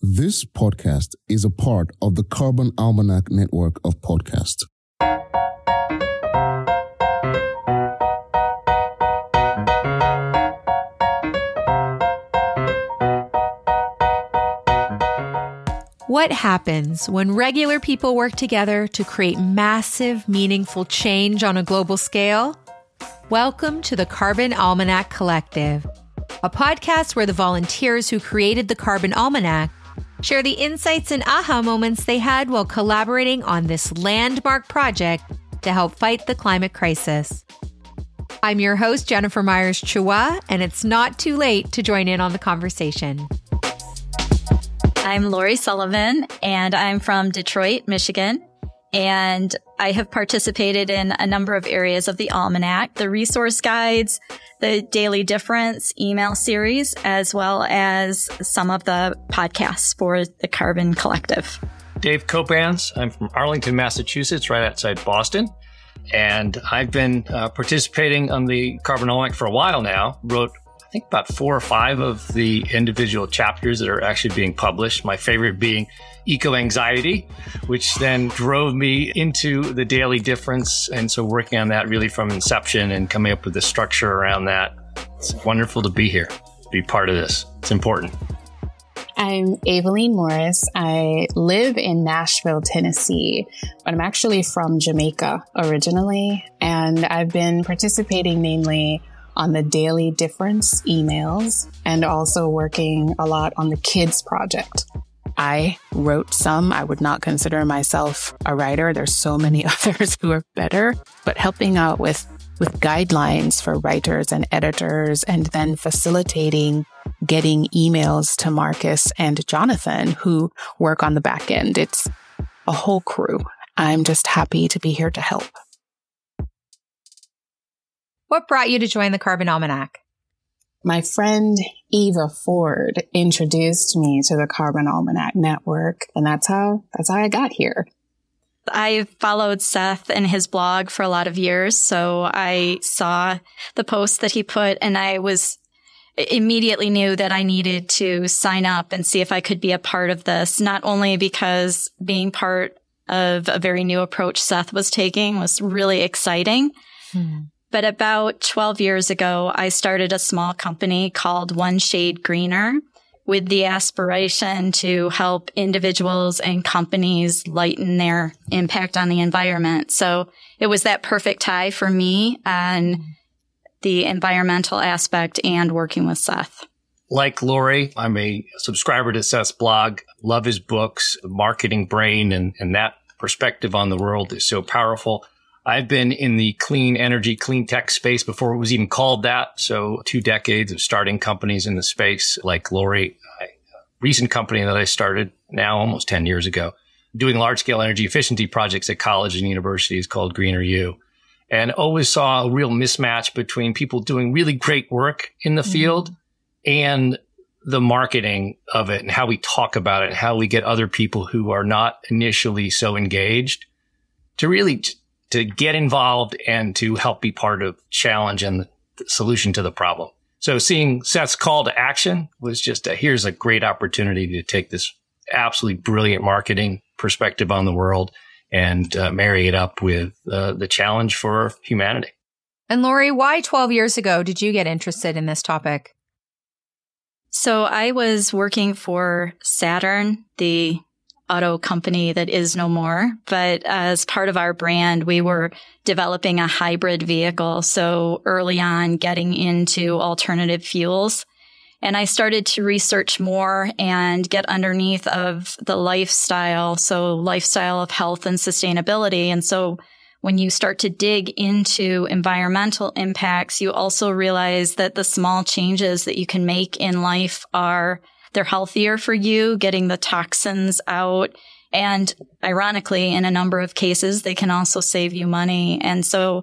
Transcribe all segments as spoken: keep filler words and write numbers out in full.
This podcast is a part of the Carbon Almanac Network of podcasts. What happens when regular people work together to create massive, meaningful change on a global scale? Welcome to the Carbon Almanac Collective, a podcast where the volunteers who created the Carbon Almanac share the insights and aha moments they had while collaborating on this landmark project to help fight the climate crisis. I'm your host, Jennifer Myers Chua, and it's not too late to join in on the conversation. I'm Lori Sullivan, and I'm from Detroit, Michigan, and I have participated in a number of areas of the Almanac, the resource guides, the Daily Difference email series, as well as some of the podcasts for the Carbon Collective. Dave Copans. I'm from Arlington, Massachusetts, right outside Boston, and I've been uh, participating on the Carbon Almanac for a while now, wrote I think about four or five of the individual chapters that are actually being published. My favorite being Eco-Anxiety, which then drove me into the Daily Difference. And so working on that really from inception and coming up with the structure around that. It's wonderful to be here, to be part of this. It's important. I'm Avaleen Morris. I live in Nashville, Tennessee, but I'm actually from Jamaica originally. And I've been participating mainly on the Daily Difference emails and also working a lot on the kids project. I wrote some. I would not consider myself a writer. There's so many others who are better, but helping out with, with guidelines for writers and editors and then facilitating getting emails to Marcus and Jonathan who work on the back end. It's a whole crew. I'm just happy to be here to help. What brought you to join the Carbon Almanac? My friend Eva Ford introduced me to the Carbon Almanac Network, and that's how that's how I got here. I followed Seth and his blog for a lot of years, so I saw the post that he put, and I was immediately knew that I needed to sign up and see if I could be a part of this, not only because being part of a very new approach Seth was taking was really exciting, hmm. But about twelve years ago, I started a small company called One Shade Greener with the aspiration to help individuals and companies lighten their impact on the environment. So it was that perfect tie for me on the environmental aspect and working with Seth. Like Lori, I'm a subscriber to Seth's blog, love his books, marketing brain, and, and that perspective on the world is so powerful. I've been in the clean energy, clean tech space before it was even called that. So two decades of starting companies in the space like Lori, a recent company that I started now almost ten years ago, doing large-scale energy efficiency projects at college and universities called Greener U. And always saw a real mismatch between people doing really great work in the mm-hmm. field and the marketing of it and how we talk about it, and how we get other people who are not initially so engaged to really t- to get involved and to help be part of challenge and the solution to the problem. So seeing Seth's call to action was just a, here's a great opportunity to take this absolutely brilliant marketing perspective on the world and uh, marry it up with uh, the challenge for humanity. And Lori, why twelve years ago did you get interested in this topic? So I was working for Saturn, the auto company that is no more. But as part of our brand, we were developing a hybrid vehicle. So early on, getting into alternative fuels. And I started to research more and get underneath of the lifestyle. So lifestyle of health and sustainability. And so when you start to dig into environmental impacts, you also realize that the small changes that you can make in life are they're healthier for you, getting the toxins out. And ironically, in a number of cases, they can also save you money. And so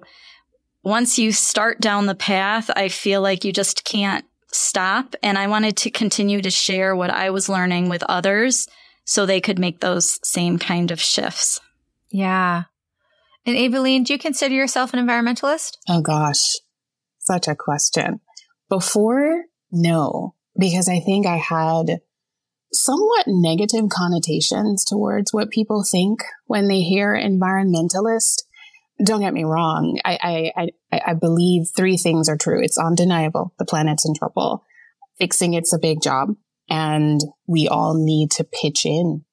once you start down the path, I feel like you just can't stop. And I wanted to continue to share what I was learning with others so they could make those same kind of shifts. Yeah. And Avaleen, do you consider yourself an environmentalist? Oh, gosh, such a question. Before, no. Because I think I had somewhat negative connotations towards what people think when they hear environmentalist. Don't get me wrong. I, I, I, I believe three things are true. It's undeniable. The planet's in trouble. Fixing it's a big job, and we all need to pitch in.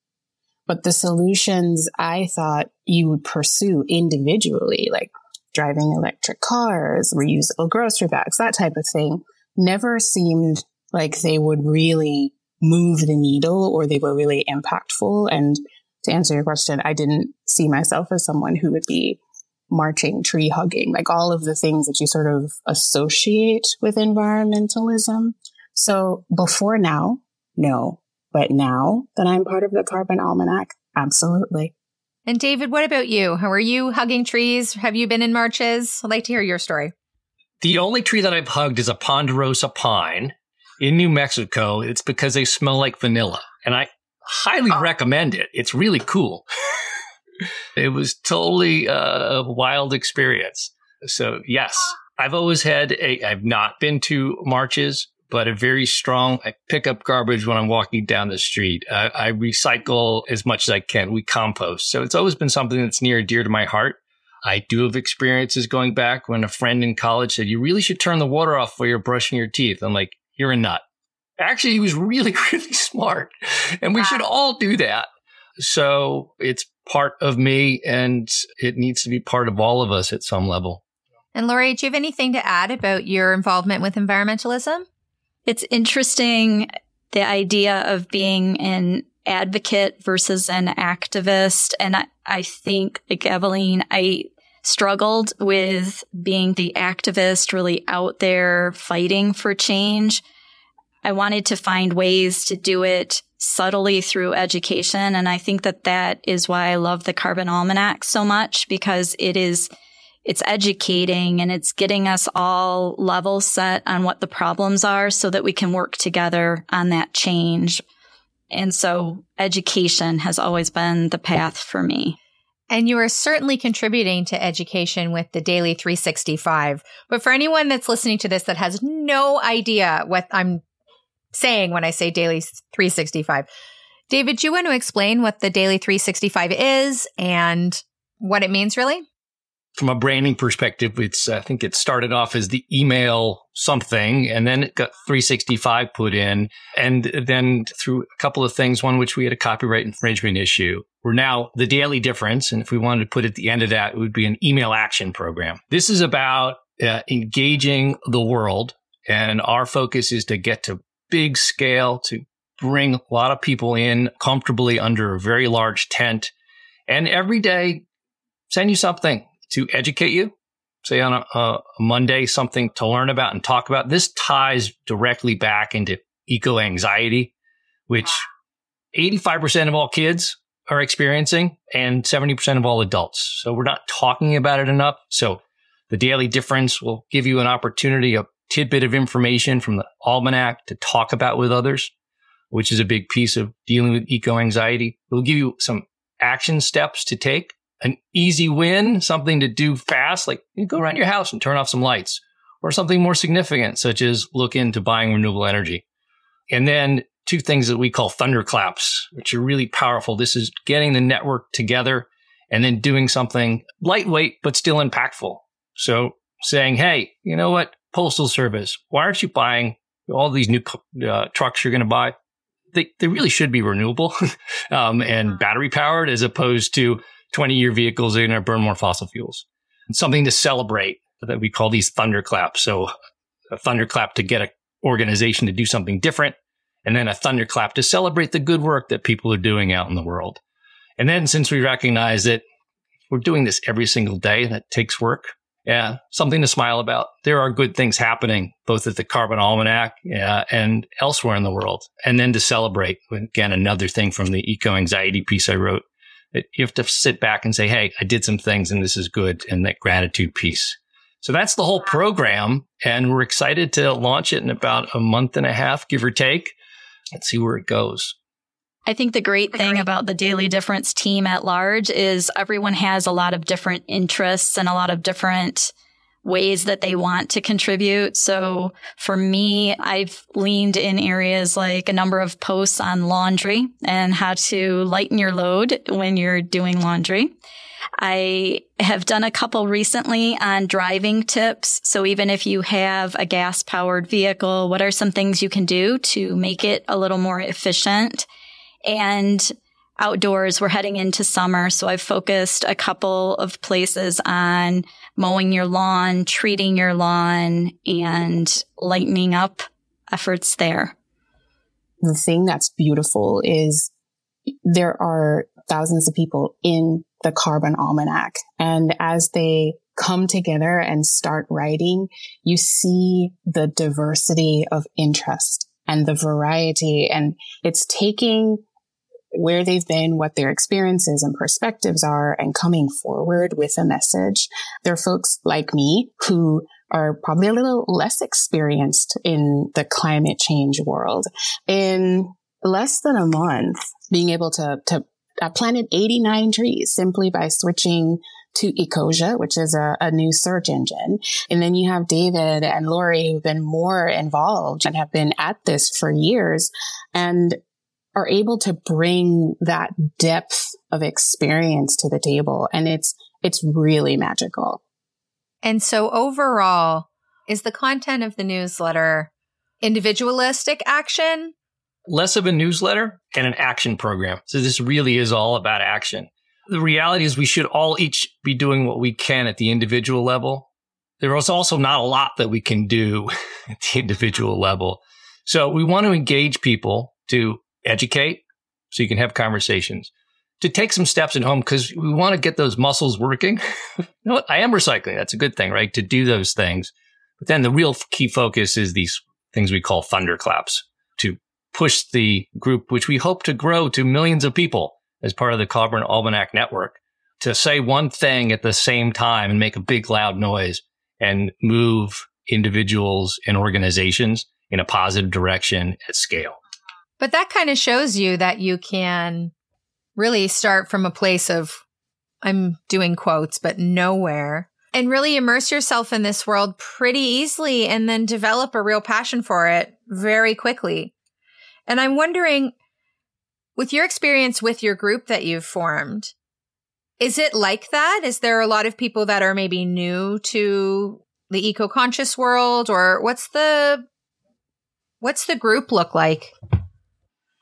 But the solutions I thought you would pursue individually, like driving electric cars, reusable grocery bags, that type of thing, never seemed like they would really move the needle or they were really impactful. And to answer your question, I didn't see myself as someone who would be marching, tree hugging, like all of the things that you sort of associate with environmentalism. So before now, no. But now that I'm part of the Carbon Almanac, absolutely. And David, what about you? How are you hugging trees? Have you been in marches? I'd like to hear your story. The only tree that I've hugged is a ponderosa pine in New Mexico. It's because they smell like vanilla. And I highly oh. recommend it. It's really cool. It was totally uh, a wild experience. So yes, I've always had a, I've not been to marches, but a very strong, I pick up garbage when I'm walking down the street. I, I recycle as much as I can. We compost. So it's always been something that's near and dear to my heart. I do have experiences going back when a friend in college said, you really should turn the water off while you're brushing your teeth. I'm like, you're a nut. Actually, he was really, really smart. And we wow. should all do that. So it's part of me, and it needs to be part of all of us at some level. And Lori, do you have anything to add about your involvement with environmentalism? It's interesting, the idea of being an advocate versus an activist. And I, I think, like Avaleen, I struggled with being the activist, really out there fighting for change. I wanted to find ways to do it subtly through education. And I think that that is why I love the Carbon Almanac so much, because it is it's educating and it's getting us all level set on what the problems are so that we can work together on that change. And so education has always been the path for me. And you are certainly contributing to education with the Daily three sixty-five. But for anyone that's listening to this that has no idea what I'm saying when I say Daily three sixty-five, David, do you want to explain what the Daily three sixty-five is and what it means, really? From a branding perspective, it's I think it started off as the email something, and then it got three sixty-five put in. And then through a couple of things, one which we had a copyright infringement issue. We're now the Daily Difference. And if we wanted to put at the end of that, it would be an email action program. This is about uh, engaging the world. And our focus is to get to big scale, to bring a lot of people in comfortably under a very large tent. And every day, send you something to educate you, say on a, a Monday, something to learn about and talk about. This ties directly back into eco-anxiety, which eighty-five percent of all kids are experiencing and seventy percent of all adults. So we're not talking about it enough. So the Daily Difference will give you an opportunity, a tidbit of information from the Almanac to talk about with others, which is a big piece of dealing with eco-anxiety. It will give you some action steps to take. An easy win, something to do fast, like you go around your house and turn off some lights, or something more significant, such as look into buying renewable energy. And then two things that we call thunderclaps, which are really powerful. This is getting the network together and then doing something lightweight, but still impactful. So saying, hey, you know what? Postal Service, why aren't you buying all these new uh, trucks you're going to buy? They, they really should be renewable um, and battery powered, as opposed to twenty-year vehicles are going to burn more fossil fuels. And something to celebrate that we call these thunderclaps. So a thunderclap to get an organization to do something different, and then a thunderclap to celebrate the good work that people are doing out in the world. And then since we recognize that we're doing this every single day, that takes work, yeah, something to smile about. There are good things happening, both at the Carbon Almanac yeah, and elsewhere in the world. And then to celebrate, again, another thing from the eco-anxiety piece I wrote. You have to sit back and say, hey, I did some things and this is good, and that gratitude piece. So that's the whole program. And we're excited to launch it in about a month and a half, give or take. Let's see where it goes. I think the great thing about the Daily Difference team at large is everyone has a lot of different interests and a lot of different ways that they want to contribute. So for me, I've leaned in areas like a number of posts on laundry and how to lighten your load when you're doing laundry. I have done a couple recently on driving tips. So even if you have a gas-powered vehicle, what are some things you can do to make it a little more efficient? And outdoors, we're heading into summer, so I've focused a couple of places on mowing your lawn, treating your lawn, and lightening up efforts there. The thing that's beautiful is there are thousands of people in the Carbon Almanac, and as they come together and start writing, you see the diversity of interest and the variety, and it's taking where they've been, what their experiences and perspectives are, and coming forward with a message. There are folks like me who are probably a little less experienced in the climate change world. In less than a month, being able to, to I planted eighty-nine trees simply by switching to Ecosia, which is a, a new search engine. And then you have David and Lori who've been more involved and have been at this for years, and are able to bring that depth of experience to the table. And it's, it's really magical. And so overall, is the content of the newsletter individualistic action? Less of a newsletter and an action program. So this really is all about action. The reality is we should all each be doing what we can at the individual level. There is also not a lot that we can do at the individual level. So we want to engage people to educate so you can have conversations, to take some steps at home because we want to get those muscles working. You know what? I am recycling. That's a good thing, right? To do those things. But then the real key focus is these things we call thunderclaps, to push the group, which we hope to grow to millions of people as part of the Carbon Almanac Network, to say one thing at the same time and make a big loud noise and move individuals and organizations in a positive direction at scale. But that kind of shows you that you can really start from a place of, I'm doing quotes, but nowhere, and really immerse yourself in this world pretty easily and then develop a real passion for it very quickly. And I'm wondering, with your experience with your group that you've formed, is it like that? Is there a lot of people that are maybe new to the eco-conscious world, or what's the what's the group look like?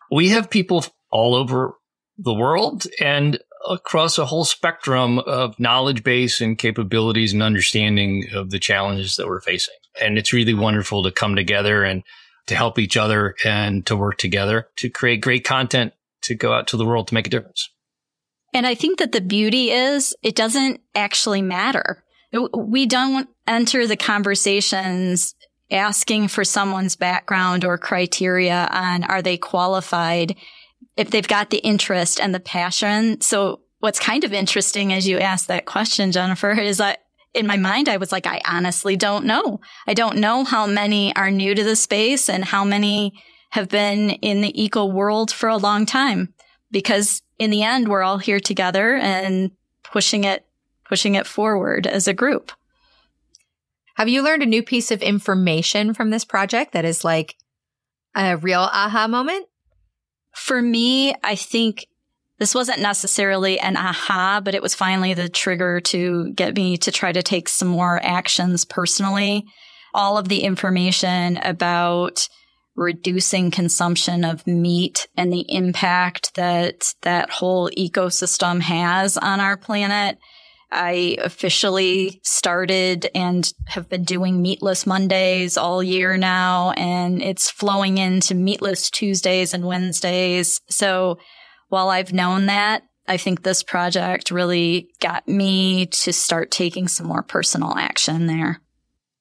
We have people all over the world and across a whole spectrum of knowledge base and capabilities and understanding of the challenges that we're facing. And it's really wonderful to come together and to help each other and to work together to create great content to go out to the world to make a difference. And I think that the beauty is it doesn't actually matter. We don't enter the conversations asking for someone's background or criteria on are they qualified if they've got the interest and the passion. So what's kind of interesting as you asked that question, Jennifer, is that in my mind, I was like, I honestly don't know. I don't know how many are new to the space and how many have been in the eco world for a long time, because in the end, we're all here together and pushing it, pushing it forward as a group. Have you learned a new piece of information from this project that is like a real aha moment? For me, I think this wasn't necessarily an aha, but it was finally the trigger to get me to try to take some more actions personally. All of the information about reducing consumption of meat and the impact that that whole ecosystem has on our planet. I officially started and have been doing Meatless Mondays all year now, and it's flowing into Meatless Tuesdays and Wednesdays. So while I've known that, I think this project really got me to start taking some more personal action there.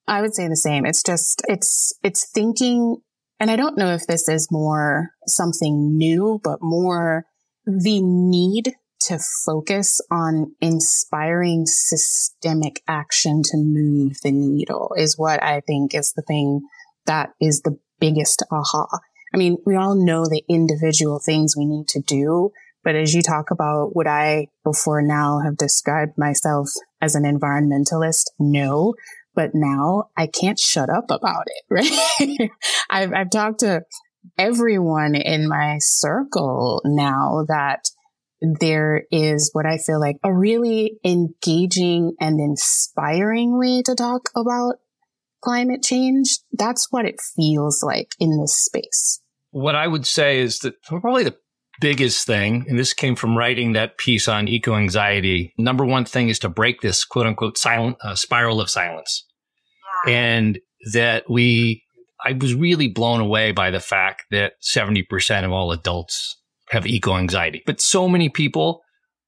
I would say the same. It's just, it's, it's thinking, and I don't know if this is more something new, but more the need to focus on inspiring systemic action to move the needle is what I think is the thing that is the biggest aha. I mean, we all know the individual things we need to do, but as you talk about, would I before now have described myself as an environmentalist? No, but now I can't shut up about it, right? I've, I've talked to everyone in my circle now that there is what I feel like a really engaging and inspiring way to talk about climate change. That's what it feels like in this space. What I would say is that probably the biggest thing, and this came from writing that piece on eco-anxiety, number one thing is to break this quote-unquote silent uh, spiral of silence. Yeah. And that we, I was really blown away by the fact that seventy percent of all adults have eco-anxiety. But so many people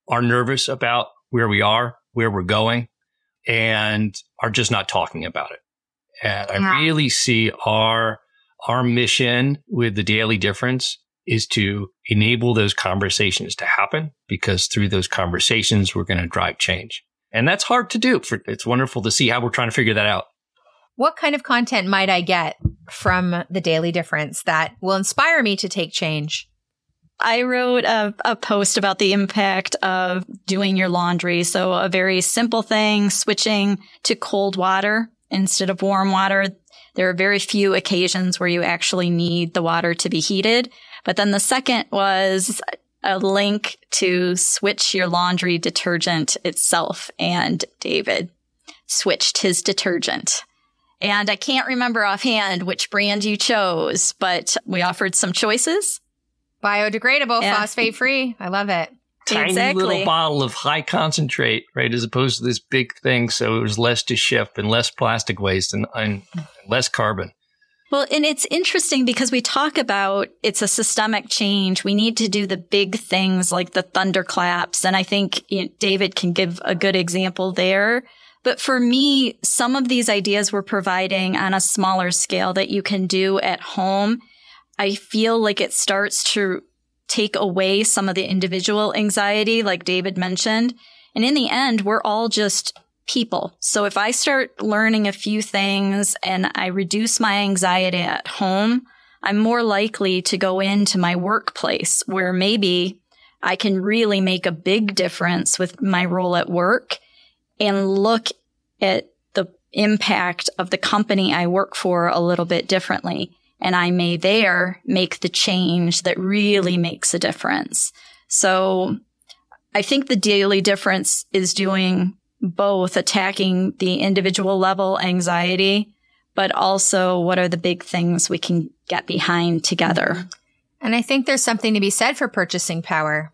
are nervous about where we are, where we're going, and are just not talking about it. And yeah. I really see our our mission with the Daily Difference is to enable those conversations to happen, because through those conversations, we're going to drive change. And that's hard to do. For, it's wonderful to see how we're trying to figure that out. What kind of content might I get from the Daily Difference that will inspire me to take change? I wrote a, a post about the impact of doing your laundry. So a very simple thing, switching to cold water instead of warm water. There are very few occasions where you actually need the water to be heated. But then the second was a link to switch your laundry detergent itself. And David switched his detergent. And I can't remember offhand which brand you chose, but we offered some choices. Biodegradable, yeah. Phosphate-free. I love it. Tiny exactly. Little bottle of high concentrate, right, as opposed to this big thing. So it was less to ship and less plastic waste and, and less carbon. Well, and it's interesting because we talk about it's a systemic change. We need to do the big things like the thunderclaps. And I think you know, David can give a good example there. But for me, some of these ideas we're providing on a smaller scale that you can do at home, I feel like it starts to take away some of the individual anxiety, like David mentioned. And in the end, we're all just people. So if I start learning a few things and I reduce my anxiety at home, I'm more likely to go into my workplace where maybe I can really make a big difference with my role at work and look at the impact of the company I work for a little bit differently. And I may there make the change that really makes a difference. So I think the Daily Difference is doing both, attacking the individual level anxiety, but also what are the big things we can get behind together. And I think there's something to be said for purchasing power.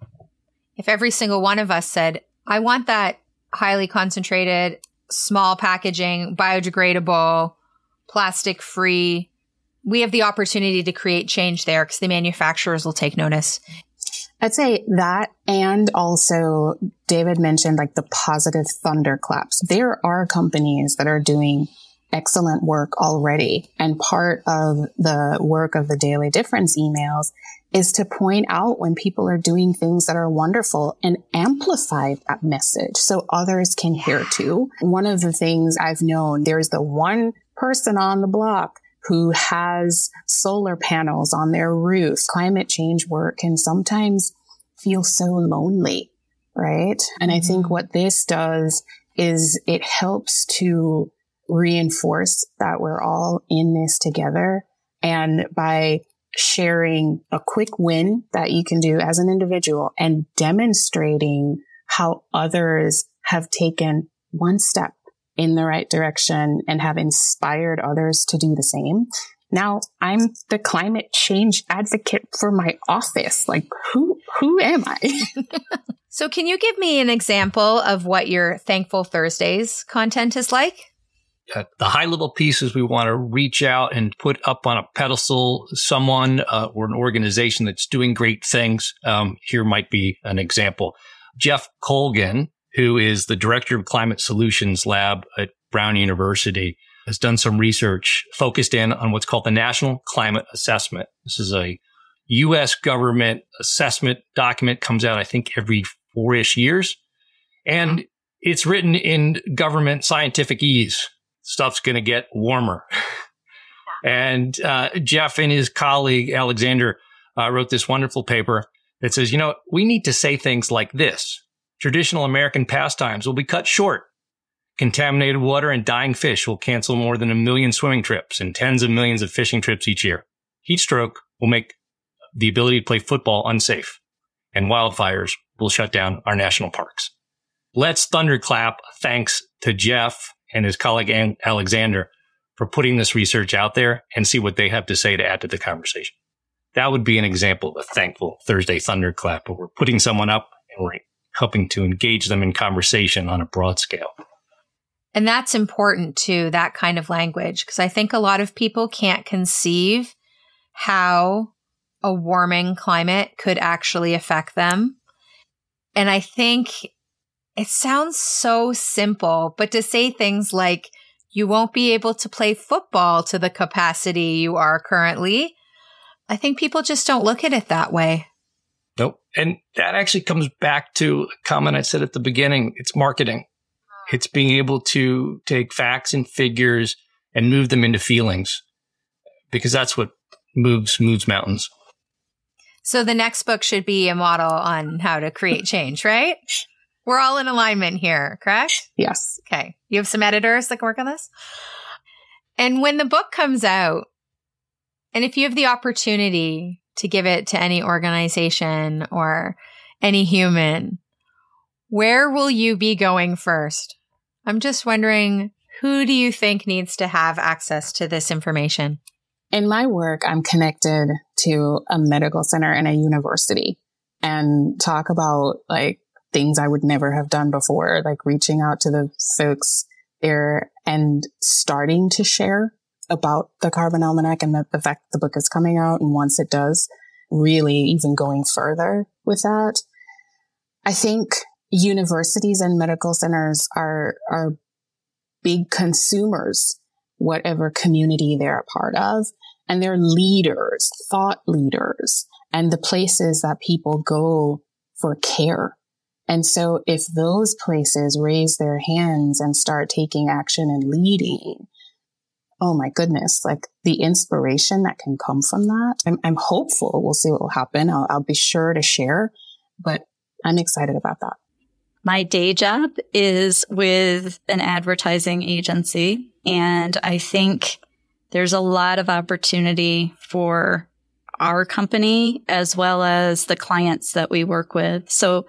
If every single one of us said, I want that highly concentrated, small packaging, biodegradable, plastic-free, we have the opportunity to create change there because the manufacturers will take notice. I'd say that, and also David mentioned like the positive thunderclaps. There are companies that are doing excellent work already. And part of the work of the Daily Difference emails is to point out when people are doing things that are wonderful and amplify that message so others can hear too. One of the things I've known, there's the one person on the block who has solar panels on their roof. Climate change work can sometimes feel so lonely, right? And I think what this does is it helps to reinforce that we're all in this together. And by sharing a quick win that you can do as an individual and demonstrating how others have taken one step in the right direction and have inspired others to do the same. Now I'm the climate change advocate for my office. Like who, who am I? So can you give me an example of what your Thankful Thursdays content is like? At the high level piece is we want to reach out and put up on a pedestal someone uh, or an organization that's doing great things. Um, here might be an example. Jeff Colgan, who is the director of Climate Solutions Lab at Brown University, has done some research focused in on what's called the National Climate Assessment. This is a U S government assessment document, comes out, I think, every four-ish years. And it's written in government scientific ease. Stuff's going to get warmer. And uh, Jeff and his colleague, Alexander, uh, wrote this wonderful paper that says, you know, we need to say things like this. Traditional American pastimes will be cut short. Contaminated water and dying fish will cancel more than a million swimming trips and tens of millions of fishing trips each year. Heat stroke will make the ability to play football unsafe, and wildfires will shut down our national parks. Let's thunderclap thanks to Jeff and his colleague Alexander for putting this research out there and see what they have to say to add to the conversation. That would be an example of a thankful Thursday thunderclap, where we're putting someone up and we're helping to engage them in conversation on a broad scale. And that's important too, that kind of language, because I think a lot of people can't conceive how a warming climate could actually affect them. And I think it sounds so simple, but to say things like, you won't be able to play football to the capacity you are currently, I think people just don't look at it that way. Nope. And that actually comes back to a comment I said at the beginning. It's marketing. It's being able to take facts and figures and move them into feelings, because that's what moves moves mountains. So the next book should be a model on how to create change, right? We're all in alignment here, correct? Yes. Okay. You have some editors that can work on this? And when the book comes out, and if you have the opportunity to give it to any organization or any human, where will you be going first? I'm just wondering, who do you think needs to have access to this information? In my work, I'm connected to a medical center and a university, and talk about like things I would never have done before, like reaching out to the folks there and starting to share about the Carbon Almanac and the, the fact the book is coming out. And once it does, really even going further with that. I think universities and medical centers are, are big consumers, whatever community they're a part of, and they're leaders, thought leaders, and the places that people go for care. And so if those places raise their hands and start taking action and leading, oh my goodness, like the inspiration that can come from that. I'm, I'm hopeful we'll see what will happen. I'll, I'll be sure to share, but I'm excited about that. My day job is with an advertising agency, and I think there's a lot of opportunity for our company as well as the clients that we work with. So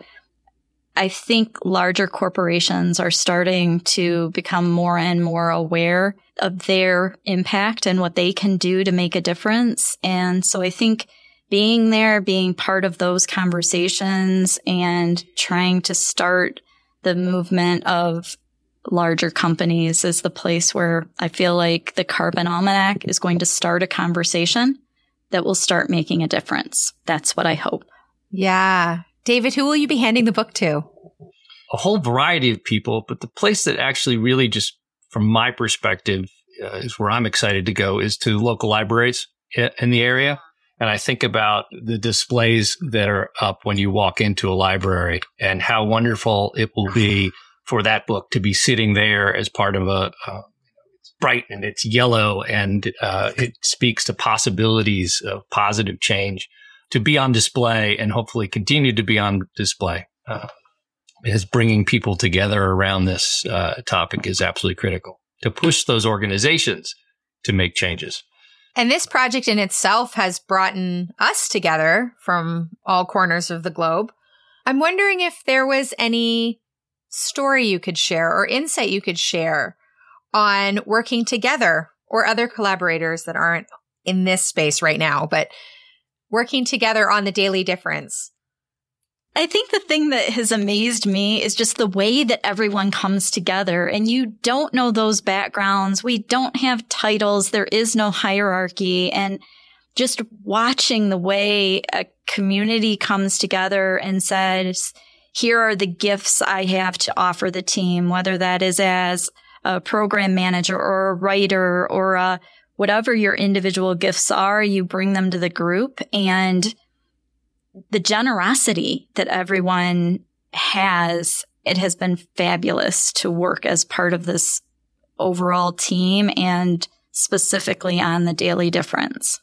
I think larger corporations are starting to become more and more aware of their impact and what they can do to make a difference. And so I think being there, being part of those conversations and trying to start the movement of larger companies is the place where I feel like the Carbon Almanac is going to start a conversation that will start making a difference. That's what I hope. Yeah. David, who will you be handing the book to? A whole variety of people, but the place that actually really just, from my perspective, uh, is where I'm excited to go is to local libraries in the area. And I think about the displays that are up when you walk into a library and how wonderful it will be for that book to be sitting there as part of a, uh, it's bright and it's yellow and uh, it speaks to possibilities of positive change, to be on display and hopefully continue to be on display. Uh, is bringing people together around this uh, topic is absolutely critical to push those organizations to make changes. And this project in itself has brought us together from all corners of the globe. I'm wondering if there was any story you could share or insight you could share on working together or other collaborators that aren't in this space right now, but working together on the Daily Difference. I think the thing that has amazed me is just the way that everyone comes together, and you don't know those backgrounds. We don't have titles. There is no hierarchy, and just watching the way a community comes together and says, here are the gifts I have to offer the team, whether that is as a program manager or a writer or a, whatever your individual gifts are, you bring them to the group, and the generosity that everyone has, it has been fabulous to work as part of this overall team and specifically on the Daily Difference.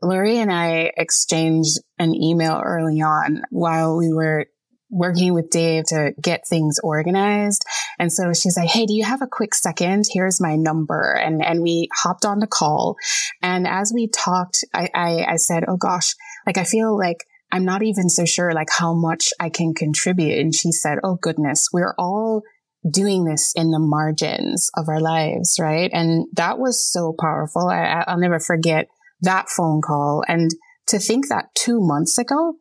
Lori and I exchanged an email early on while we were working with Dave to get things organized. And so she's like, hey, do you have a quick second? Here's my number. And, and we hopped on the call. And as we talked, I, I, I said, oh gosh, like, I feel like I'm not even so sure, like, how much I can contribute. And she said, oh goodness, we're all doing this in the margins of our lives. Right. And that was so powerful. I, I'll never forget that phone call. And to think that two months ago,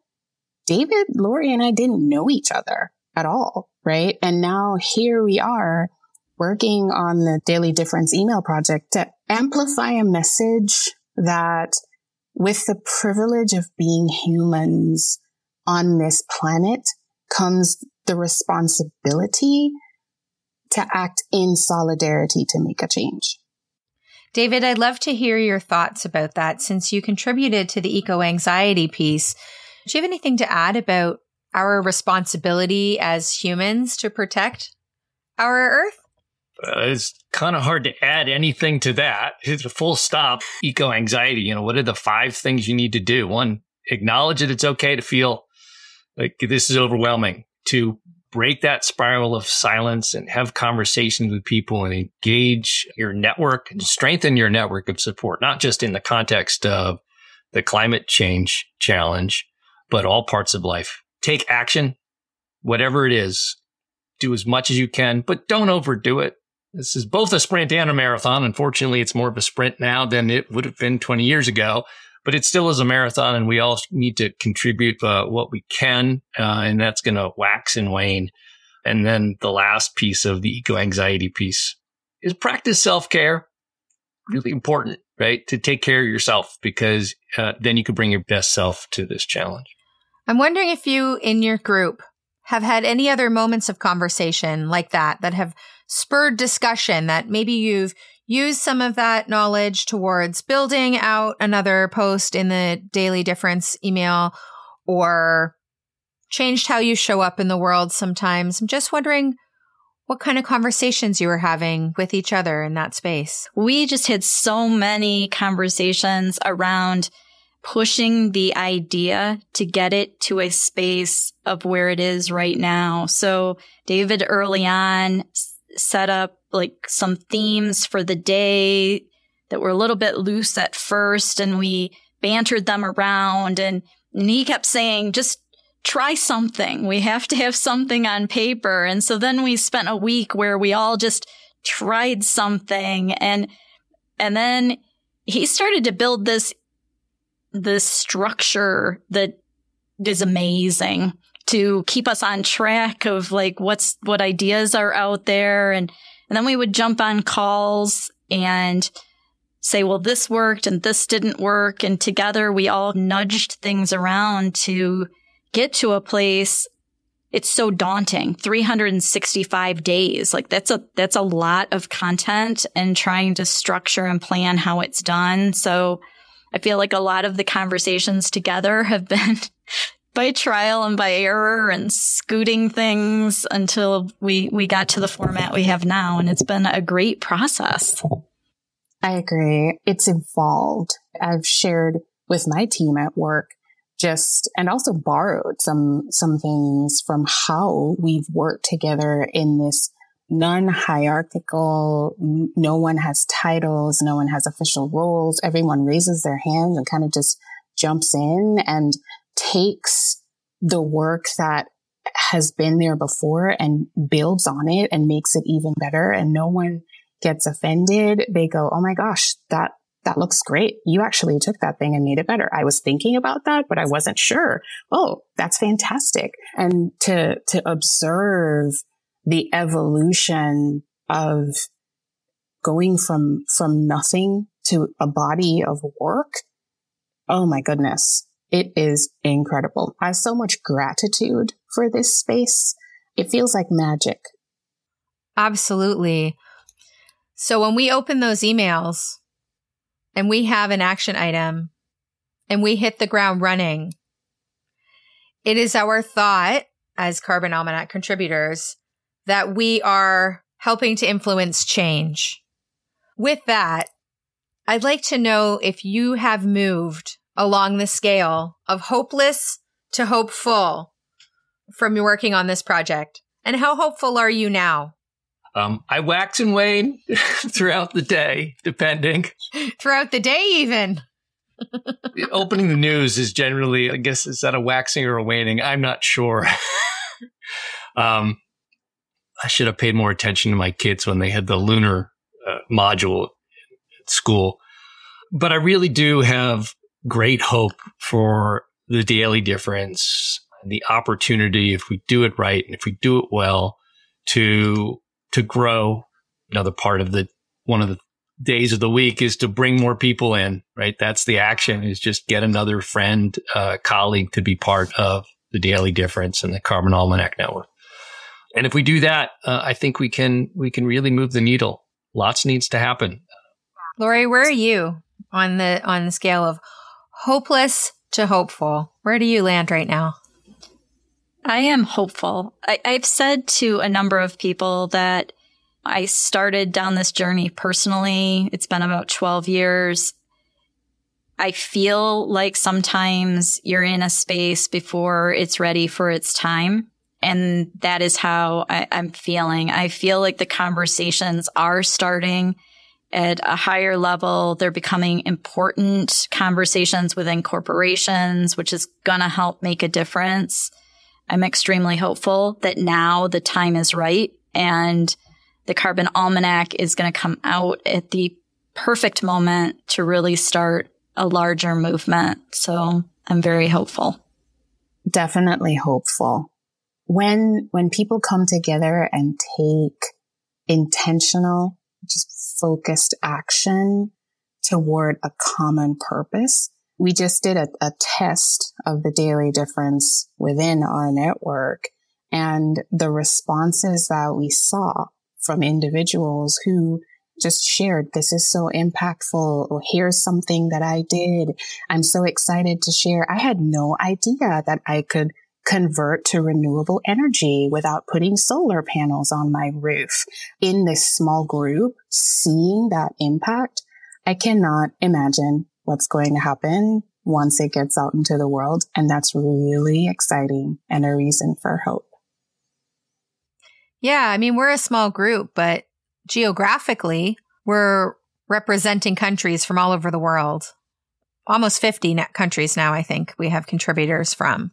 David, Lori, and I didn't know each other at all, right? And now here we are working on the Daily Difference email project to amplify a message that with the privilege of being humans on this planet comes the responsibility to act in solidarity to make a change. David, I'd love to hear your thoughts about that since you contributed to the eco-anxiety piece. Do you have anything to add about our responsibility as humans to protect our Earth? Uh, it's kind of hard to add anything to that. It's a full stop. Eco-anxiety, you know, what are the five things you need to do? One, acknowledge that it's okay to feel like this is overwhelming. Two, break that spiral of silence and have conversations with people and engage your network and strengthen your network of support, not just in the context of the climate change challenge, but all parts of life. Take action, whatever it is. Do as much as you can, but don't overdo it. This is both a sprint and a marathon. Unfortunately, it's more of a sprint now than it would have been twenty years ago, but it still is a marathon, and we all need to contribute uh, what we can, uh, and that's going to wax and wane. And then the last piece of the eco-anxiety piece is practice self-care. Really important, right? To take care of yourself, because uh, then you can bring your best self to this challenge. I'm wondering if you in your group have had any other moments of conversation like that, that have spurred discussion, that maybe you've used some of that knowledge towards building out another post in the Daily Difference email, or changed how you show up in the world sometimes. I'm just wondering what kind of conversations you were having with each other in that space. We just had so many conversations around pushing the idea to get it to a space of where it is right now. So David early on set up like some themes for the day that were a little bit loose at first, and we bantered them around, and, and he kept saying, just try something. We have to have something on paper. And so then we spent a week where we all just tried something, and and then he started to build this this structure that is amazing to keep us on track of like what's what ideas are out there. And, and then we would jump on calls and say, well, this worked and this didn't work. And together we all nudged things around to get to a place. It's so daunting. three hundred sixty-five days. Like that's a, that's a lot of content and trying to structure and plan how it's done. So I feel like a lot of the conversations together have been by trial and by error and scooting things until we, we got to the format we have now. And it's been a great process. I agree. It's evolved. I've shared with my team at work just, and also borrowed some, some things from how we've worked together in this non-hierarchical, no one has titles, no one has official roles. Everyone raises their hand and kind of just jumps in and takes the work that has been there before and builds on it and makes it even better. And no one gets offended. They go, oh my gosh, that that looks great. You actually took that thing and made it better. I was thinking about that, but I wasn't sure. Oh, that's fantastic. And to to observe the evolution of going from, from nothing to a body of work. Oh my goodness. It is incredible. I have so much gratitude for this space. It feels like magic. Absolutely. So when we open those emails and we have an action item and we hit the ground running, it is our thought as Carbon Almanac contributors that we are helping to influence change. With that, I'd like to know if you have moved along the scale of hopeless to hopeful from working on this project? And how hopeful are you now? Um, I wax and wane throughout the day, depending. Throughout the day, even. Opening the news is generally, I guess, is that a waxing or a waning? I'm not sure. um, I should have paid more attention to my kids when they had the lunar uh, module at school. But I really do have great hope for the Daily Difference, the opportunity, if we do it right and if we do it well, to to grow. Another part of the one of the days of the week is to bring more people in, right? That's the action, is just get another friend, uh, colleague to be part of the Daily Difference and the Carbon Almanac Network. And if we do that, uh, I think we can we can really move the needle. Lots needs to happen. Lori, where are you on the on the scale of hopeless to hopeful? Where do you land right now? I am hopeful. I, I've said to a number of people that I started down this journey personally. It's been about twelve years. I feel like sometimes you're in a space before it's ready for its time. And that is how I, I'm feeling. I feel like the conversations are starting at a higher level. They're becoming important conversations within corporations, which is going to help make a difference. I'm extremely hopeful that now the time is right, and the Carbon Almanac is going to come out at the perfect moment to really start a larger movement. So I'm very hopeful. Definitely hopeful. When when people come together and take intentional, just focused action toward a common purpose. We just did a, a test of the Daily Difference within our network, and the responses that we saw from individuals who just shared, this is so impactful, or here's something that I did. I'm so excited to share. I had no idea that I could convert to renewable energy without putting solar panels on my roof. In this small group, seeing that impact, I cannot imagine what's going to happen once it gets out into the world. And that's really exciting and a reason for hope. Yeah, I mean, we're a small group, but geographically, we're representing countries from all over the world. Almost fifty countries now, I think, we have contributors from.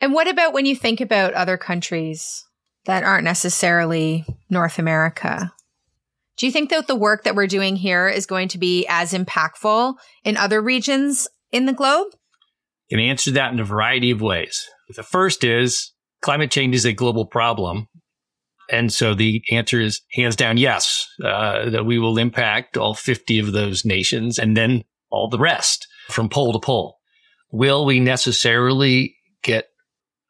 And what about when you think about other countries that aren't necessarily North America? Do you think that the work that we're doing here is going to be as impactful in other regions in the globe? You can answer that in a variety of ways. The first is climate change is a global problem. And so the answer is hands down, yes, uh, that we will impact all fifty of those nations and then all the rest from pole to pole. Will we necessarily get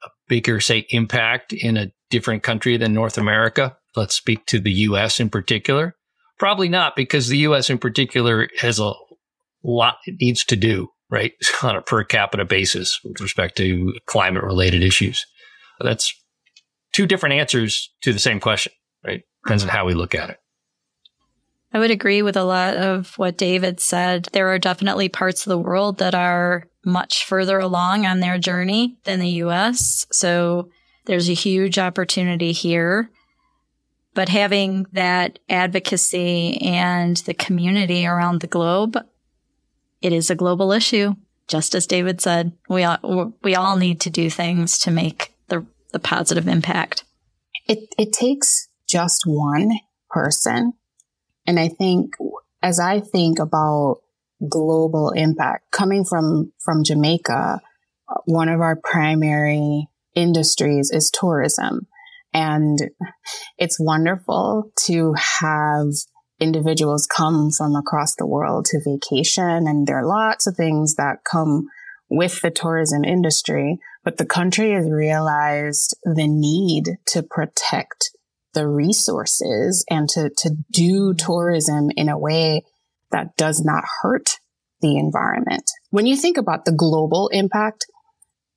a bigger, say, impact in a different country than North America? Let's speak to the U S in particular. Probably not, because the U S in particular has a lot it needs to do, right, on a per capita basis with respect to climate-related issues. That's two different answers to the same question, right? Depends on how we look at it. I would agree with a lot of what David said. There are definitely parts of the world that are much further along on their journey than the U S. So there's a huge opportunity here. But having that advocacy and the community around the globe, it is a global issue. Just as David said, we all, we all need to do things to make the, the positive impact. It, it takes just one person. And I think as I think about global impact, coming from, from Jamaica, one of our primary industries is tourism. And it's wonderful to have individuals come from across the world to vacation. And there are lots of things that come with the tourism industry, but the country has realized the need to protect the resources and to, to do tourism in a way that does not hurt the environment. When you think about the global impact,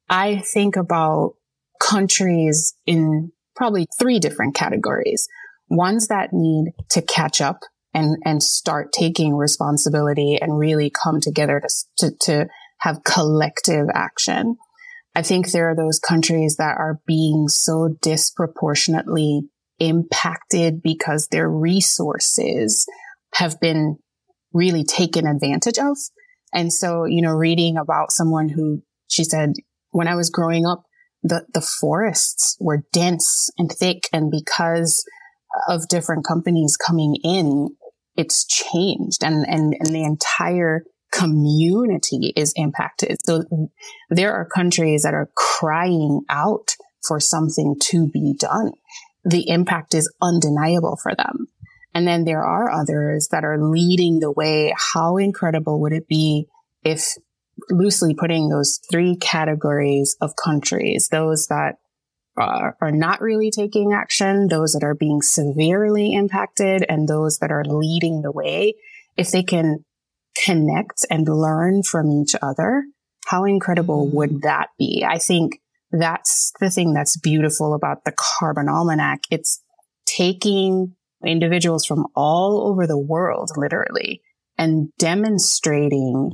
I think about countries in probably three different categories. Ones that need to catch up and, and start taking responsibility and really come together to, to, to have collective action. I think there are those countries that are being so disproportionately impacted because their resources have been really taken advantage of. And so, you know, reading about someone who, she said, when I was growing up, the, the forests were dense and thick. And because of different companies coming in, it's changed and, and, and the entire community is impacted. So there are countries that are crying out for something to be done. The impact is undeniable for them. And then there are others that are leading the way. How incredible would it be if, loosely putting those three categories of countries, those that are, are not really taking action, those that are being severely impacted, and those that are leading the way, if they can connect and learn from each other, how incredible would that be? I think that's the thing that's beautiful about the Carbon Almanac. It's taking individuals from all over the world, literally, and demonstrating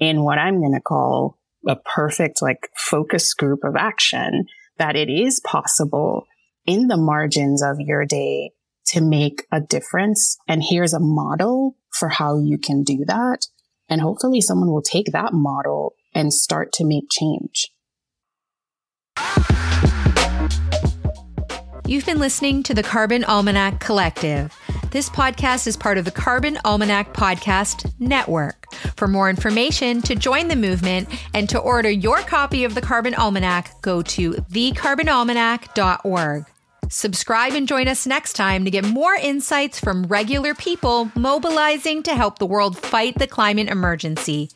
in what I'm going to call a perfect, like, focus group of action that it is possible in the margins of your day to make a difference. And here's a model for how you can do that. And hopefully someone will take that model and start to make change. You've been listening to the Carbon Almanac Collective. This podcast is part of the Carbon Almanac Podcast Network. For more information, to join the movement, and to order your copy of the Carbon Almanac, go to the carbon almanac dot org. Subscribe and join us next time to get more insights from regular people mobilizing to help the world fight the climate emergency.